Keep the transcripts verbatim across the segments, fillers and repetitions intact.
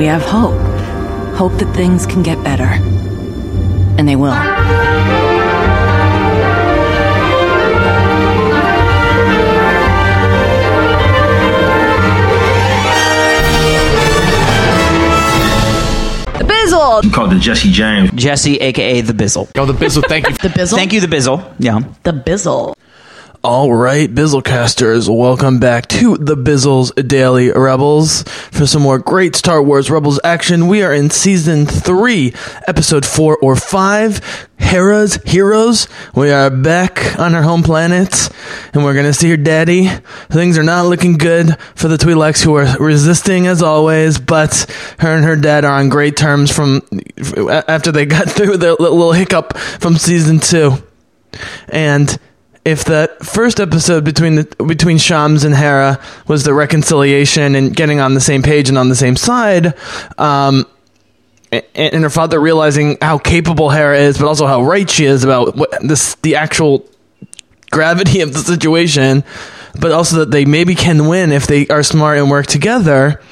We have hope. Hope that things can get better. And they will. The Bizzle! You called the Jesse James. Jesse, a k a. The Bizzle. Yo, the Bizzle, thank you. The Bizzle? Thank you, the Bizzle. Yeah. The Bizzle. All right, Bizzlecasters, welcome back to the Bizzles Daily Rebels for some more great Star Wars Rebels action. We are in Season three, Episode four or five, Hera's Heroes. We are back on our home planet, and we're going to see her daddy. Things are not looking good for the Twi'leks, who are resisting as always, but her and her dad are on great terms from after they got through the little hiccup from Season two. And if the first episode between the between Shams and Hera was the reconciliation and getting on the same page and on the same side, um, and, and her father realizing how capable Hera is, but also how right she is about what this, the actual gravity of the situation, but also that they maybe can win if they are smart and work together,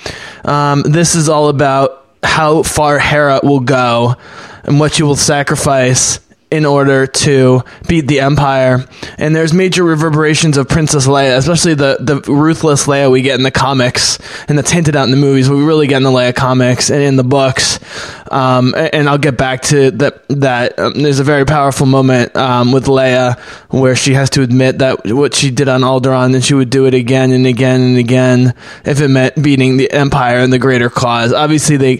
um, this is all about how far Hera will go and what she will sacrifice in order to beat the Empire. And there's major reverberations of Princess Leia, especially the, the ruthless Leia we get in the comics, and that's hinted out in the movies. We really get in the Leia comics and in the books. Um, and, and I'll get back to that. That um, there's a very powerful moment um, with Leia where she has to admit that what she did on Alderaan, and she would do it again and again and again if it meant beating the Empire and the greater cause. Obviously, they,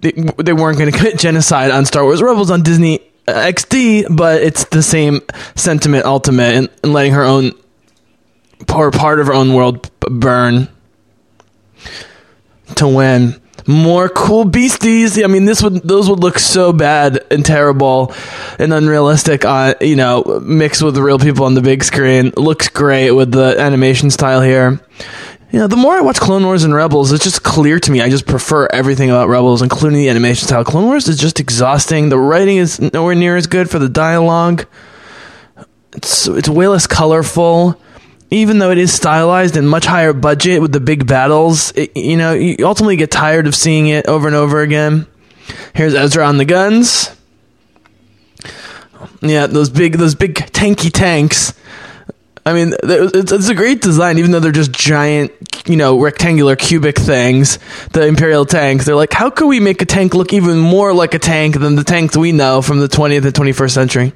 they, they weren't going to commit genocide on Star Wars Rebels on Disney X D, but it's the same sentiment ultimate, and, and letting her own or part of her own world burn to win. More cool beasties. I mean, this would those would look so bad and terrible and unrealistic on, you know, mixed with the real people on the big screen. Looks great with the animation style here. You know, the more I watch Clone Wars and Rebels, it's just clear to me. I just prefer everything about Rebels, including the animation style. Clone Wars is just exhausting. The writing is nowhere near as good for the dialogue. It's, it's way less colorful, even though it is stylized and much higher budget with the big battles. It, you know, you ultimately get tired of seeing it over and over again. Here's Ezra on the guns. Yeah, those big, those big tanky tanks. I mean, it's a great design, even though they're just giant, you know, rectangular cubic things, the Imperial tanks. They're like, how could we make a tank look even more like a tank than the tanks we know from the twentieth and twenty-first century?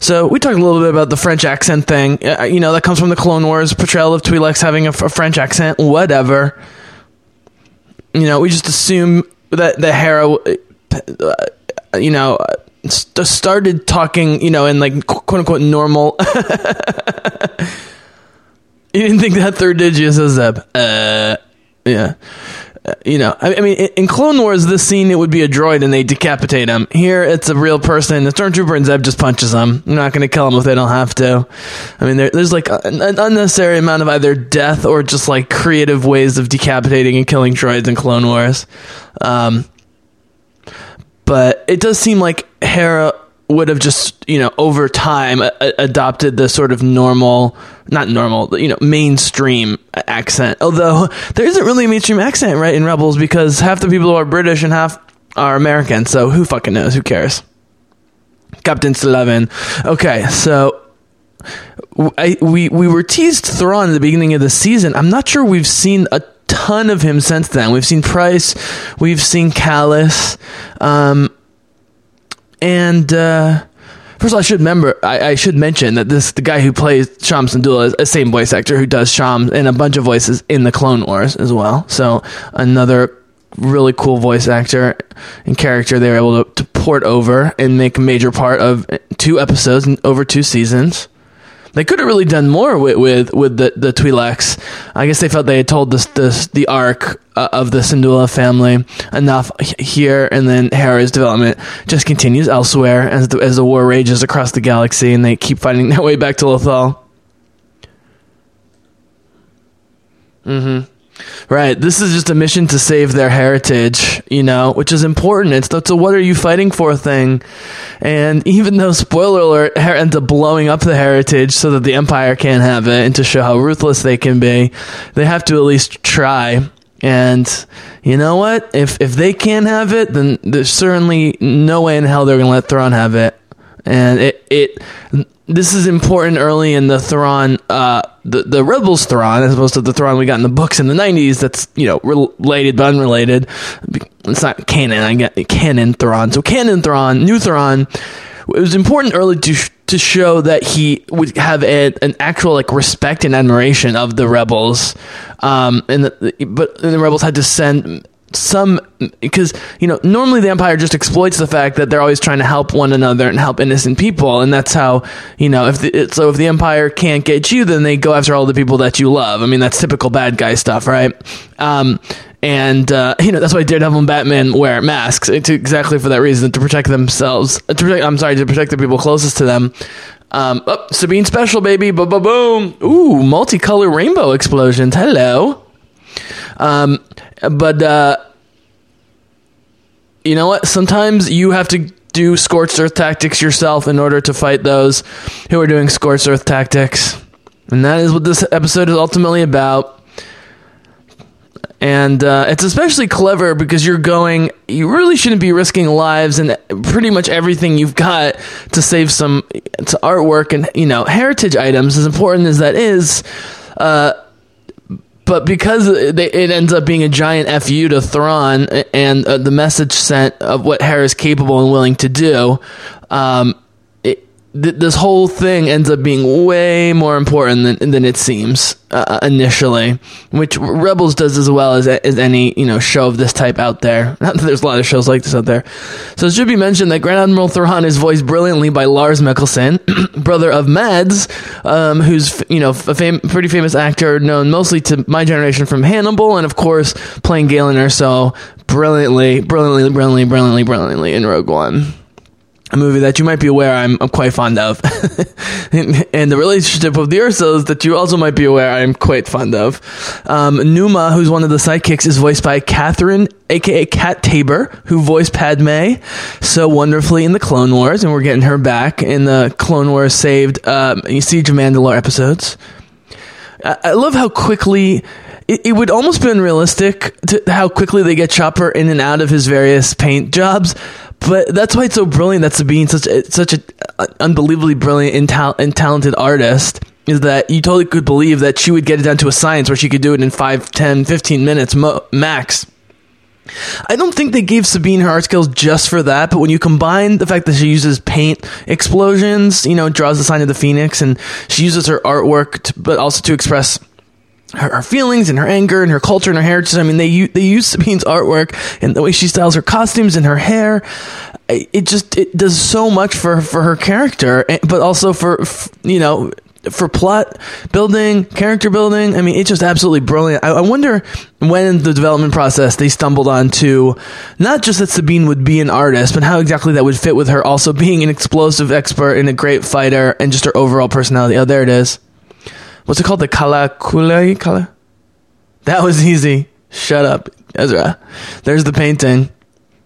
So we talked a little bit about the French accent thing. Uh, you know, that comes from the Clone Wars portrayal of Twi'leks having a, a French accent, whatever. You know, we just assume that the Hera, uh, you know... St- started talking, you know, in like quote unquote normal. You didn't think that third digit says that? Uh, yeah, uh, you know, I, I mean, in Clone Wars, this scene it would be a droid and they decapitate him. Here, it's a real person. The stormtrooper and Zeb just punches him. I'm not going to kill him if they don't have to. I mean, there, there's like an, an unnecessary amount of either death or just like creative ways of decapitating and killing droids in Clone Wars. Um, But it does seem like Hera would have just, you know, over time a- a- adopted the sort of normal, not normal, you know, mainstream accent. Although there isn't really a mainstream accent, right, in Rebels, because half the people are British and half are American. So who fucking knows? Who cares? Captain Slevin. Okay, so I, we, we were teased Thrawn at the beginning of the season. I'm not sure we've seen a ton of him since then. We've seen Price, we've seen Callus, um, and uh, first of all, I should remember, I, I should mention that this the guy who plays Shams and Dula is the same voice actor who does Shams and a bunch of voices in the Clone Wars as well. So another really cool voice actor and character they were able to, to port over and make a major part of two episodes and over two seasons. They could have really done more with with, with the, the Twi'leks. I guess they felt they had told this, this, the arc uh, of the Syndulla family enough here, and then Hera's development just continues elsewhere as the, as the war rages across the galaxy, and they keep finding their way back to Lothal. Mm-hmm. Right, this is just a mission to save their heritage, you know, which is important. It's that's a what are you fighting for thing. And even though, spoiler alert, Hera ends up blowing up the heritage so that the Empire can't have it and to show how ruthless they can be, they have to at least try And you know what? If if they can't have it, then there's certainly no way in hell they're going to let Thrawn have it. And it, it this is important early in the Thrawn, uh, the, the Rebels Thrawn, as opposed to the Thrawn we got in the books in the nineties that's, you know, related but unrelated. It's not canon. I got canon Thrawn. So canon Thrawn, new Thrawn. It was important early to sh- to show that he would have a, an actual like respect and admiration of the rebels, um, and the, but and the rebels had to send some, because you know normally the Empire just exploits the fact that they're always trying to help one another and help innocent people, and that's how you know if the, so if the Empire can't get you, then they go after all the people that you love. I mean that's typical bad guy stuff, right? Um, And, uh, you know, that's why Daredevil and Batman wear masks, to, exactly for that reason, to protect themselves. To protect, I'm sorry, to protect the people closest to them. Um, oh, Sabine special, baby. Ba-ba-boom. Ooh, multicolor rainbow explosions. Hello. Um, but, uh, you know what? Sometimes you have to do scorched earth tactics yourself in order to fight those who are doing scorched earth tactics. And that is what this episode is ultimately about. And uh, it's especially clever because you're going, you really shouldn't be risking lives and pretty much everything you've got to save some to artwork and, you know, heritage items, as important as that is. Uh, but because they, it ends up being a giant F U to Thrawn and uh, the message sent of what Hera's capable and willing to do, um, it, th- this whole thing ends up being way more important than, than it seems. Uh, initially, which Rebels does as well as as any you know show of this type out there. Not that there's a lot of shows like this out there. So it should be mentioned that Grand Admiral Thrawn is voiced brilliantly by Lars Mikkelsen, brother of Mads, um, who's you know a fam- pretty famous actor known mostly to my generation from Hannibal, and of course playing Galen Erso brilliantly, brilliantly, brilliantly, brilliantly, brilliantly in Rogue One. A movie that you might be aware I'm, I'm quite fond of. and, and the relationship of the Ursos that you also might be aware I'm quite fond of. Um, Numa, who's one of the sidekicks, is voiced by Catherine, a k a. Cat Tabor, who voiced Padme so wonderfully in the Clone Wars, and we're getting her back in the Clone Wars saved um, Siege of Mandalore episodes. I, I love how quickly... It would almost be unrealistic to how quickly they get Chopper in and out of his various paint jobs, but that's why it's so brilliant that Sabine, such a, such an unbelievably brilliant and, ta- and talented artist, is that you totally could believe that she would get it down to a science where she could do it in five, ten, fifteen minutes mo- max. I don't think they gave Sabine her art skills just for that, but when you combine the fact that she uses paint explosions, you know, draws the sign of the Phoenix, and she uses her artwork, to, but also to express... Her, her feelings and her anger and her culture and her heritage. I mean, they they use Sabine's artwork and the way she styles her costumes and her hair. It just it does so much for for her character, but also for, for you know for plot building, character building. I mean, it's just absolutely brilliant. I, I wonder when in the development process they stumbled onto not just that Sabine would be an artist, but how exactly that would fit with her also being an explosive expert and a great fighter and just her overall personality. Oh, there it is. What's it called? The Kala Kulai Kala? That was easy. Shut up, Ezra. There's the painting.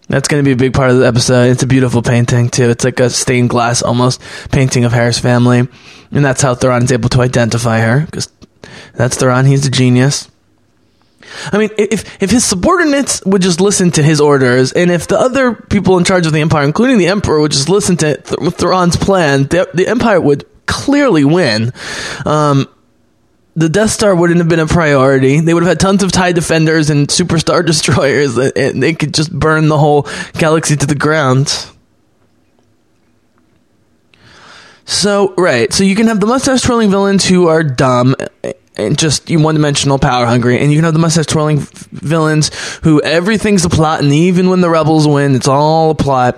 That's going to be a big part of the episode. It's a beautiful painting, too. It's like a stained glass, almost, painting of Hera's family. And that's how Thrawn is able to identify her, because that's Thrawn. He's a genius. I mean, if if his subordinates would just listen to his orders, and if the other people in charge of the Empire, including the Emperor, would just listen to Th- Thrawn's plan, the, the Empire would clearly win. Um... The Death Star wouldn't have been a priority. They would have had tons of TIE Defenders and Super Star Destroyers, and they could just burn the whole galaxy to the ground. So, right. So you can have the mustache-twirling villains who are dumb and just one-dimensional, power-hungry, and you can have the mustache-twirling villains who everything's a plot, and even when the rebels win, it's all a plot.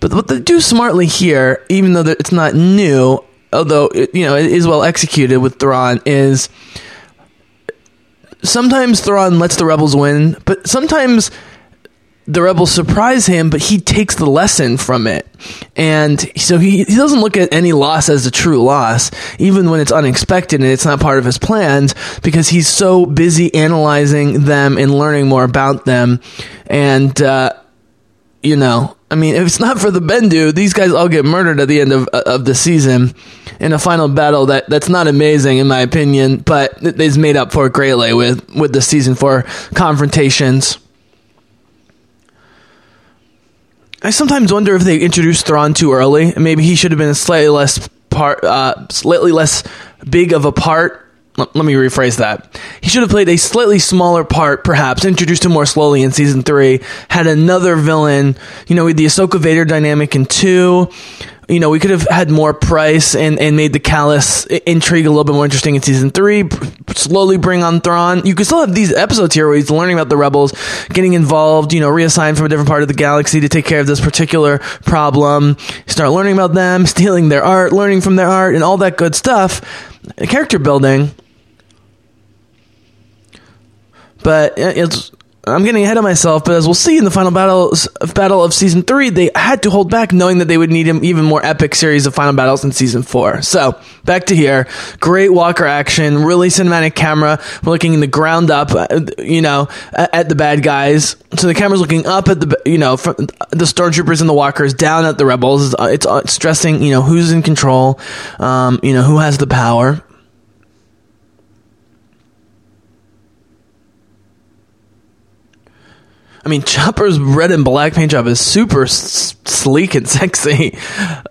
But what they do smartly here, even though it's not new... although, you know, it is well executed with Thrawn, is sometimes Thrawn lets the rebels win, but sometimes the rebels surprise him, but he takes the lesson from it. And so he, he doesn't look at any loss as a true loss, even when it's unexpected and it's not part of his plans, because he's so busy analyzing them and learning more about them. And, uh, you know, I mean, if it's not for the Bendu, these guys all get murdered at the end of of the season in a final battle that that's not amazing in my opinion, but they've made up for it greatly with with the season four confrontations. I sometimes wonder if they introduced Thrawn too early. Maybe he should have been a slightly less part, uh, slightly less big of a part. Let me rephrase that. He should have played a slightly smaller part, perhaps, introduced him more slowly in season three, had another villain, you know, with the Ahsoka Vader dynamic in two, you know, we could have had more Price and, and made the Callus intrigue a little bit more interesting in season three, slowly bring on Thrawn. You could still have these episodes here where he's learning about the rebels, getting involved, you know, reassigned from a different part of the galaxy to take care of this particular problem, start learning about them, stealing their art, learning from their art, and all that good stuff. Character building. But it's, I'm getting ahead of myself, but as we'll see in the final battles, battle of Season three, they had to hold back knowing that they would need an even more epic series of final battles in Season four. So, back to here. Great walker action, really cinematic camera. We're looking in the ground up, you know, at the bad guys. So the camera's looking up at the, you know, the stormtroopers and the walkers, down at the rebels. It's, it's stressing, you know, who's in control, um, you know, who has the power. I mean, Chopper's red and black paint job is super s- sleek and sexy.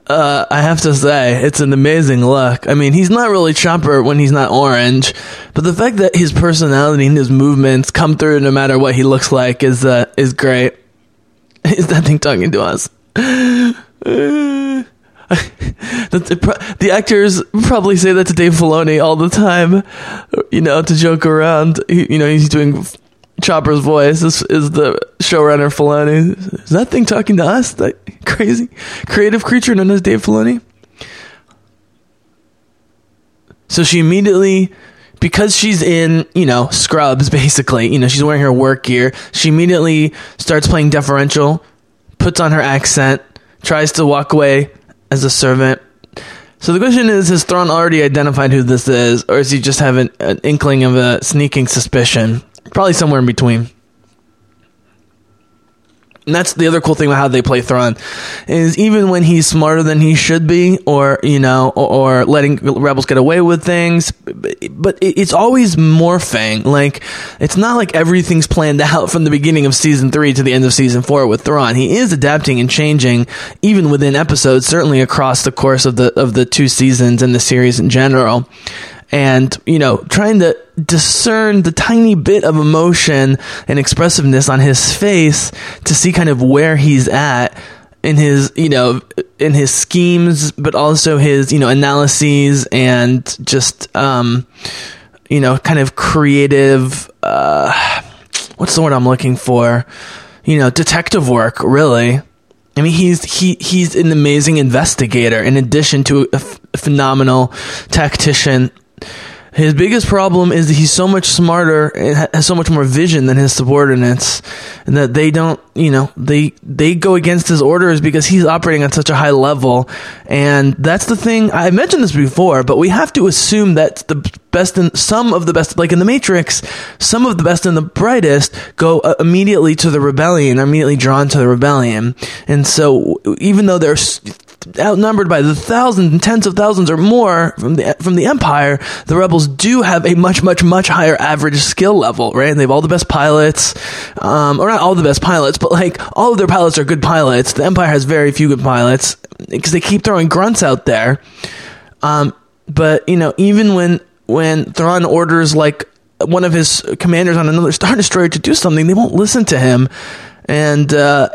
Uh, I have to say, it's an amazing look. I mean, he's not really Chopper when he's not orange, but the fact that his personality and his movements come through no matter what he looks like is uh, is great. Is that thing talking to us? Uh, the actors probably say that to Dave Filoni all the time, you know, to joke around. You know, he's doing... Chopper's voice is, is the showrunner Filoni. Is that thing talking to us? That crazy creative creature known as Dave Filoni. So she immediately, because she's in, you know, scrubs basically, you know, she's wearing her work gear, she immediately starts playing deferential, puts on her accent, tries to walk away as a servant. So the question is, has Thrawn already identified who this is, or is he just having an inkling of a sneaking suspicion? Probably somewhere in between. And that's the other cool thing about how they play Thrawn, is even when he's smarter than he should be, or, you know, or, or letting rebels get away with things, but it's always morphing. Like, it's not like everything's planned out from the beginning of season three to the end of season four with Thrawn. He is adapting and changing, even within episodes, certainly across the course of the, of the two seasons and the series in general. And, you know, trying to discern the tiny bit of emotion and expressiveness on his face to see kind of where he's at in his, you know, in his schemes, but also his, you know, analyses and just, um, you know, kind of creative, uh, what's the word I'm looking for? You know, detective work, really. I mean, he's he he's an amazing investigator in addition to a, f- a phenomenal tactician. His biggest problem is that he's so much smarter and has so much more vision than his subordinates, and that they don't, you know, they they go against his orders because he's operating on such a high level. And that's the thing, I mentioned this before, but we have to assume that the best in some of the best, like in the Matrix, some of the best and the brightest go uh, immediately to the rebellion, immediately drawn to the rebellion. And so even though they're outnumbered by the thousands and tens of thousands or more from the from the Empire, the rebels do have a much much much higher average skill level, right? And they have all the best pilots, um or not all the best pilots, but like all of their pilots are good pilots. The Empire has very few good pilots because they keep throwing grunts out there. Um but you know, even when when Thrawn orders like one of his commanders on another Star Destroyer to do something, they won't listen to him. And uh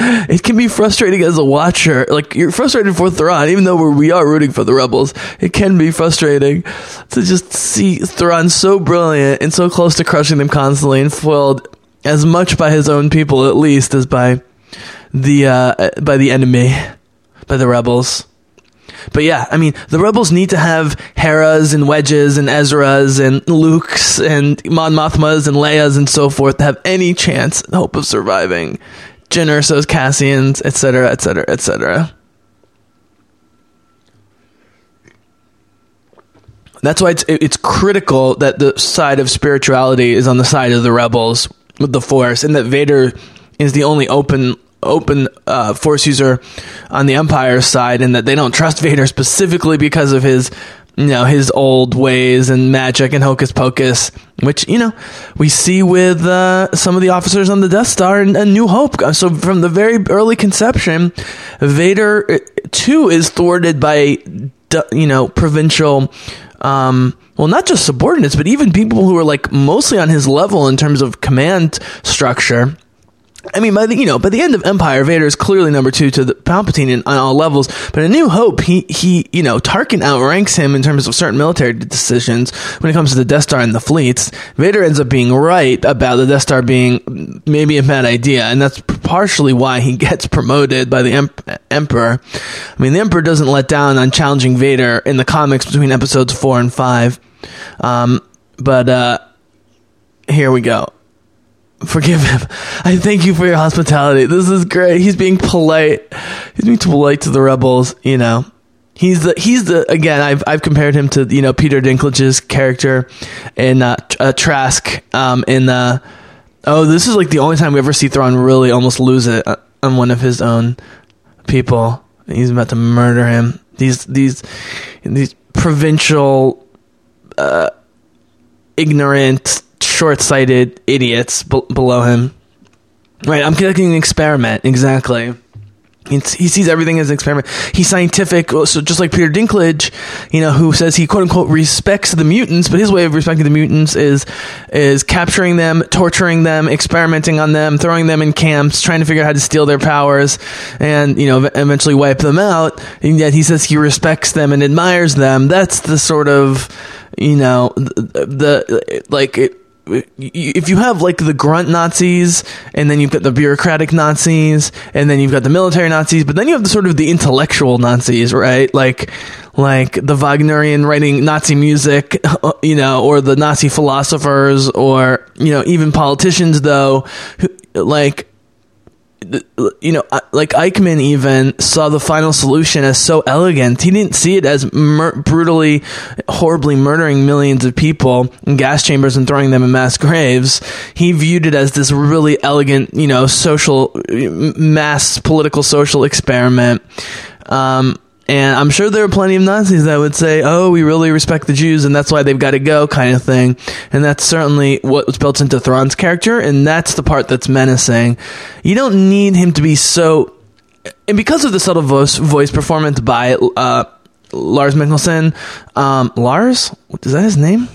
it can be frustrating as a watcher. Like, you're frustrated for Thrawn, even though we're, we are rooting for the rebels. It can be frustrating to just see Thrawn so brilliant and so close to crushing them constantly, and foiled as much by his own people, at least, as by the uh, by the enemy, by the rebels. But yeah, I mean, the rebels need to have Hera's and Wedges and Ezra's and Luke's and Mon Mothma's and Leia's and so forth to have any chance and hope of surviving. Jyn Erso's, Cassian's, et cetera, et cetera, et cetera. That's why it's it's critical that the side of spirituality is on the side of the rebels with the Force, and that Vader is the only open open uh, Force user on the Empire side, and that they don't trust Vader specifically because of his, you know, his old ways and magic and hocus pocus, which, you know, we see with uh, some of the officers on the Death Star and, and New Hope. So from the very early conception, Vader too is thwarted by, you know, provincial, um, well, not just subordinates, but even people who are like mostly on his level in terms of command structure. I mean, by the, you know, by the end of Empire, Vader is clearly number two to the Palpatine in, on all levels. But in New Hope, he, he, you know, Tarkin outranks him in terms of certain military decisions when it comes to the Death Star and the fleets. Vader ends up being right about the Death Star being maybe a bad idea, and that's partially why he gets promoted by the em- Emperor. I mean, the Emperor doesn't let down on challenging Vader in the comics between episodes four and five. Um, but uh, here we go. Forgive him. I thank you for your hospitality. This is great. He's being polite. He's being polite to the rebels. You know, he's the he's the again. I've I've compared him to, you know, Peter Dinklage's character in uh, uh, Trask. Um, in uh, oh, this is like the only time we ever see Thrawn really almost lose it on one of his own people. He's about to murder him. These these these provincial, uh, ignorant, short-sighted idiots b- below him. Right, I'm conducting an experiment. Exactly. It's, he sees everything as an experiment. He's scientific, so just like Peter Dinklage, you know, who says he quote-unquote respects the mutants, but his way of respecting the mutants is is capturing them, torturing them, experimenting on them, throwing them in camps, trying to figure out how to steal their powers, and, you know, eventually wipe them out, and yet he says he respects them and admires them. That's the sort of, you know, the, the like... It, if you have like the grunt Nazis, and then you've got the bureaucratic Nazis, and then you've got the military Nazis, but then you have the sort of the intellectual Nazis, right? Like, like the Wagnerian writing Nazi music, you know, or the Nazi philosophers, or, you know, even politicians though, who, like, you know, like Eichmann even saw the final solution as so elegant. He didn't see it as mur- brutally, horribly murdering millions of people in gas chambers and throwing them in mass graves. He viewed it as this really elegant, you know, social, mass political social experiment. Um, and I'm sure there are plenty of Nazis that would say, oh, we really respect the Jews and that's why they've got to go, kind of thing. And that's certainly what was built into Thrawn's character, and that's the part that's menacing. You don't need him to be so... And because of the subtle voice, voice performance by uh, Lars Mikkelsen... Um, Lars? Is that his name?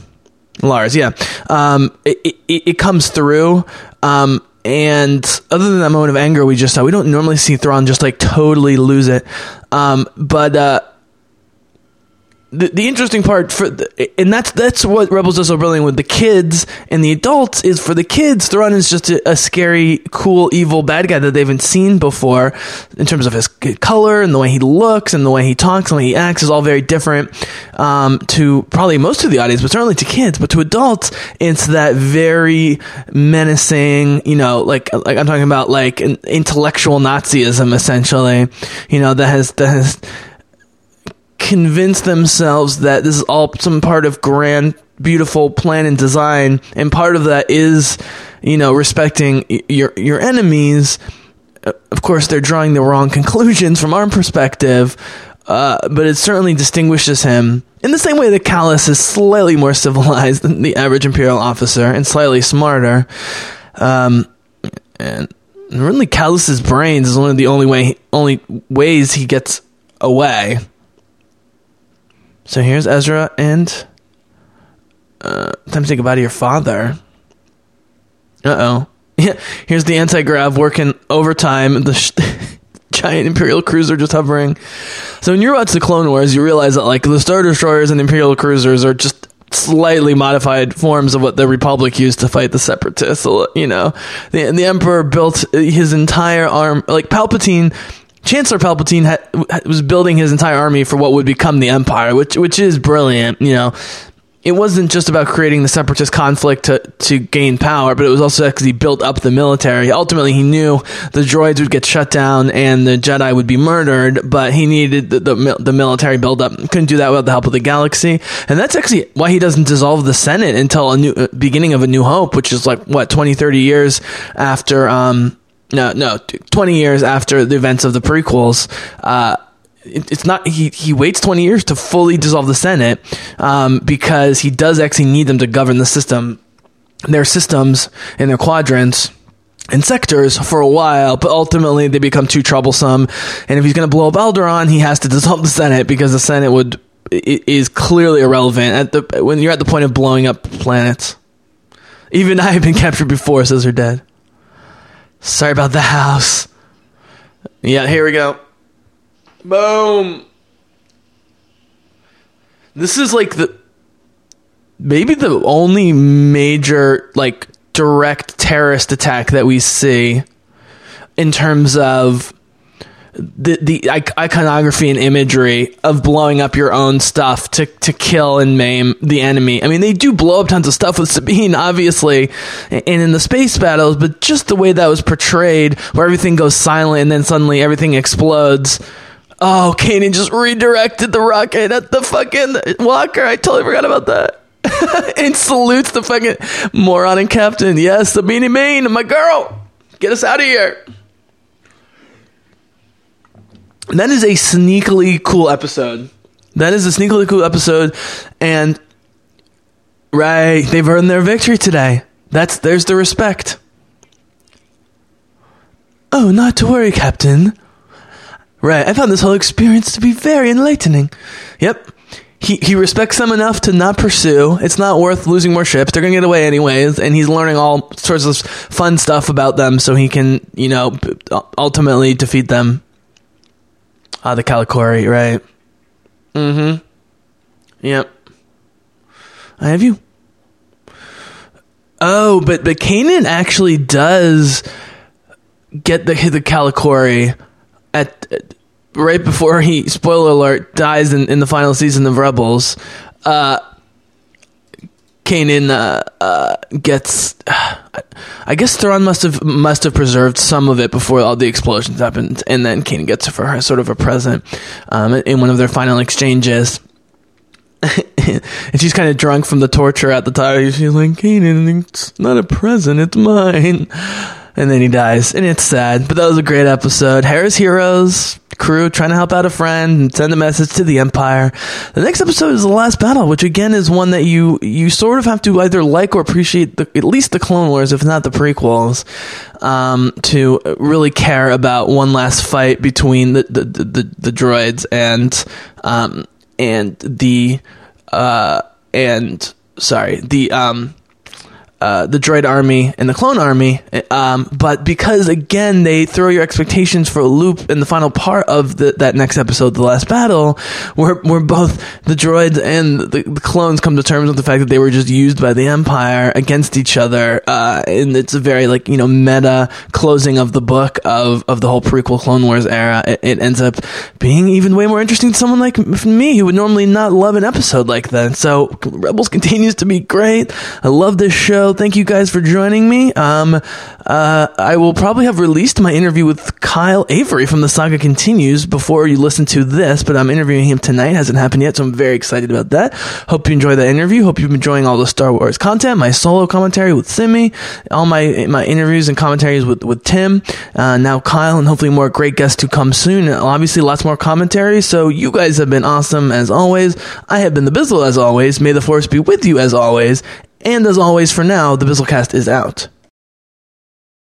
Lars, yeah. Um, it, it, it comes through... Um, And other than that moment of anger we just saw, we don't normally see Thrawn just like totally lose it. Um, but uh, the the interesting part for the, and that's that's what Rebels does so brilliant with the kids and the adults is for the kids, Thrawn is just a, a scary, cool, evil bad guy that they haven't seen before in terms of his color and the way he looks and the way he talks and the way he acts is all very different um, to probably most of the audience, but certainly to kids. But to adults, it's that very menacing, you know, like, like I'm talking about like an intellectual Nazism, essentially, you know, that has, that has convinced themselves that this is all some part of grand, beautiful plan and design. And part of that is, you know, respecting your, your enemies. Of course, they're drawing the wrong conclusions from our perspective. Uh, but it certainly distinguishes him in the same way that Callus is slightly more civilized than the average Imperial officer and slightly smarter. Um, and really, Callus's brains is one of the only way, only ways he gets away. So here's Ezra and uh, time to say goodbye to your father. Uh oh. Yeah, here's the anti-grav working overtime. The. Sh- giant Imperial cruiser just hovering. So when you watch the Clone Wars, you realize that like the Star Destroyers and Imperial cruisers are just slightly modified forms of what the Republic used to fight the Separatists. You know, the the Emperor built his entire arm, like Palpatine, Chancellor Palpatine had, was building his entire army for what would become the Empire, which which is brilliant. You know, it wasn't just about creating the separatist conflict to, to gain power, but it was also because he built up the military. Ultimately, he knew the droids would get shut down and the Jedi would be murdered, but he needed the, the, the military buildup. Couldn't do that without the help of the galaxy. And that's actually why he doesn't dissolve the Senate until a new uh, beginning of A New Hope, which is like, what, twenty, thirty years after um, no, no, twenty years after the events of the prequels. Uh, it, it's not he, he waits twenty years to fully dissolve the Senate um, because he does actually need them to govern the system, their systems and their quadrants and sectors for a while, but ultimately they become too troublesome. And if he's going to blow up Alderaan, he has to dissolve the Senate because the Senate would it is clearly irrelevant at the when you're at the point of blowing up planets. Even I have been captured before, says her dad. Sorry about the house. Yeah, here we go. Boom. This is like the maybe the only major like direct terrorist attack that we see in terms of the the iconography and imagery of blowing up your own stuff to to kill and maim the enemy. I mean, they do blow up tons of stuff with Sabine, obviously, and in the space battles, but just the way that was portrayed, where everything goes silent and then suddenly everything explodes. Oh, Kanan just redirected the rocket at the fucking walker. I totally forgot about that. And salutes the fucking moron and captain. Yes, Sabine Main, my girl. Get us out of here. That is a sneakily cool episode. That is a sneakily cool episode. And, right, they've earned their victory today. That's There's the respect. Oh, not to worry, Captain. Right, I found this whole experience to be very enlightening. Yep. He he respects them enough to not pursue. It's not worth losing more ships. They're going to get away anyways. And he's learning all sorts of fun stuff about them so he can, you know, ultimately defeat them. Ah, uh, the Kalikori, right? Mm-hmm. Yep. I have you. Oh, but, but Kanan actually does get the the Kalikori at, at right before he, spoiler alert, dies in, in the final season of Rebels. Uh, Kanan uh, uh, gets. Uh, I guess Thrawn must have must have preserved some of it before all the explosions happened, and then Kanan gets it for her, sort of a present, um, in one of their final exchanges. And she's kind of drunk from the torture at the time. She's like, "Kanan, it's not a present, it's mine." And then he dies, and it's sad. But that was a great episode. Hera's Heroes crew trying to help out a friend and send a message to the Empire. The next episode is The Last Battle, which again is one that you you sort of have to either like or appreciate the, at least the Clone Wars, if not the prequels, um, to really care about one last fight between the the, the, the, the droids and um, and the uh, and sorry the um. Uh, the droid army and the clone army, um, but because again they throw your expectations for a loop in the final part of the, that next episode, The Last Battle, where where both the droids and the, the clones come to terms with the fact that they were just used by the Empire against each other, uh, and it's a very like you know meta closing of the book of of the whole prequel Clone Wars era. It, it ends up being even way more interesting to someone like me who would normally not love an episode like that. So Rebels continues to be great. I love this show. Thank you guys for joining me. Um, uh, I will probably have released my interview with Kyle Avery from The Saga Continues before you listen to this, but I'm interviewing him tonight. Hasn't happened yet, so I'm very excited about that. Hope you enjoy that interview. Hope you're enjoying all the Star Wars content, my solo commentary with Simi, all my my interviews and commentaries with, with Tim, uh, now Kyle, and hopefully more great guests to come soon. Obviously, lots more commentary, so you guys have been awesome as always. I have been the Bizzle as always. May the Force be with you as always. And as always, for now, the Bizzlecast is out.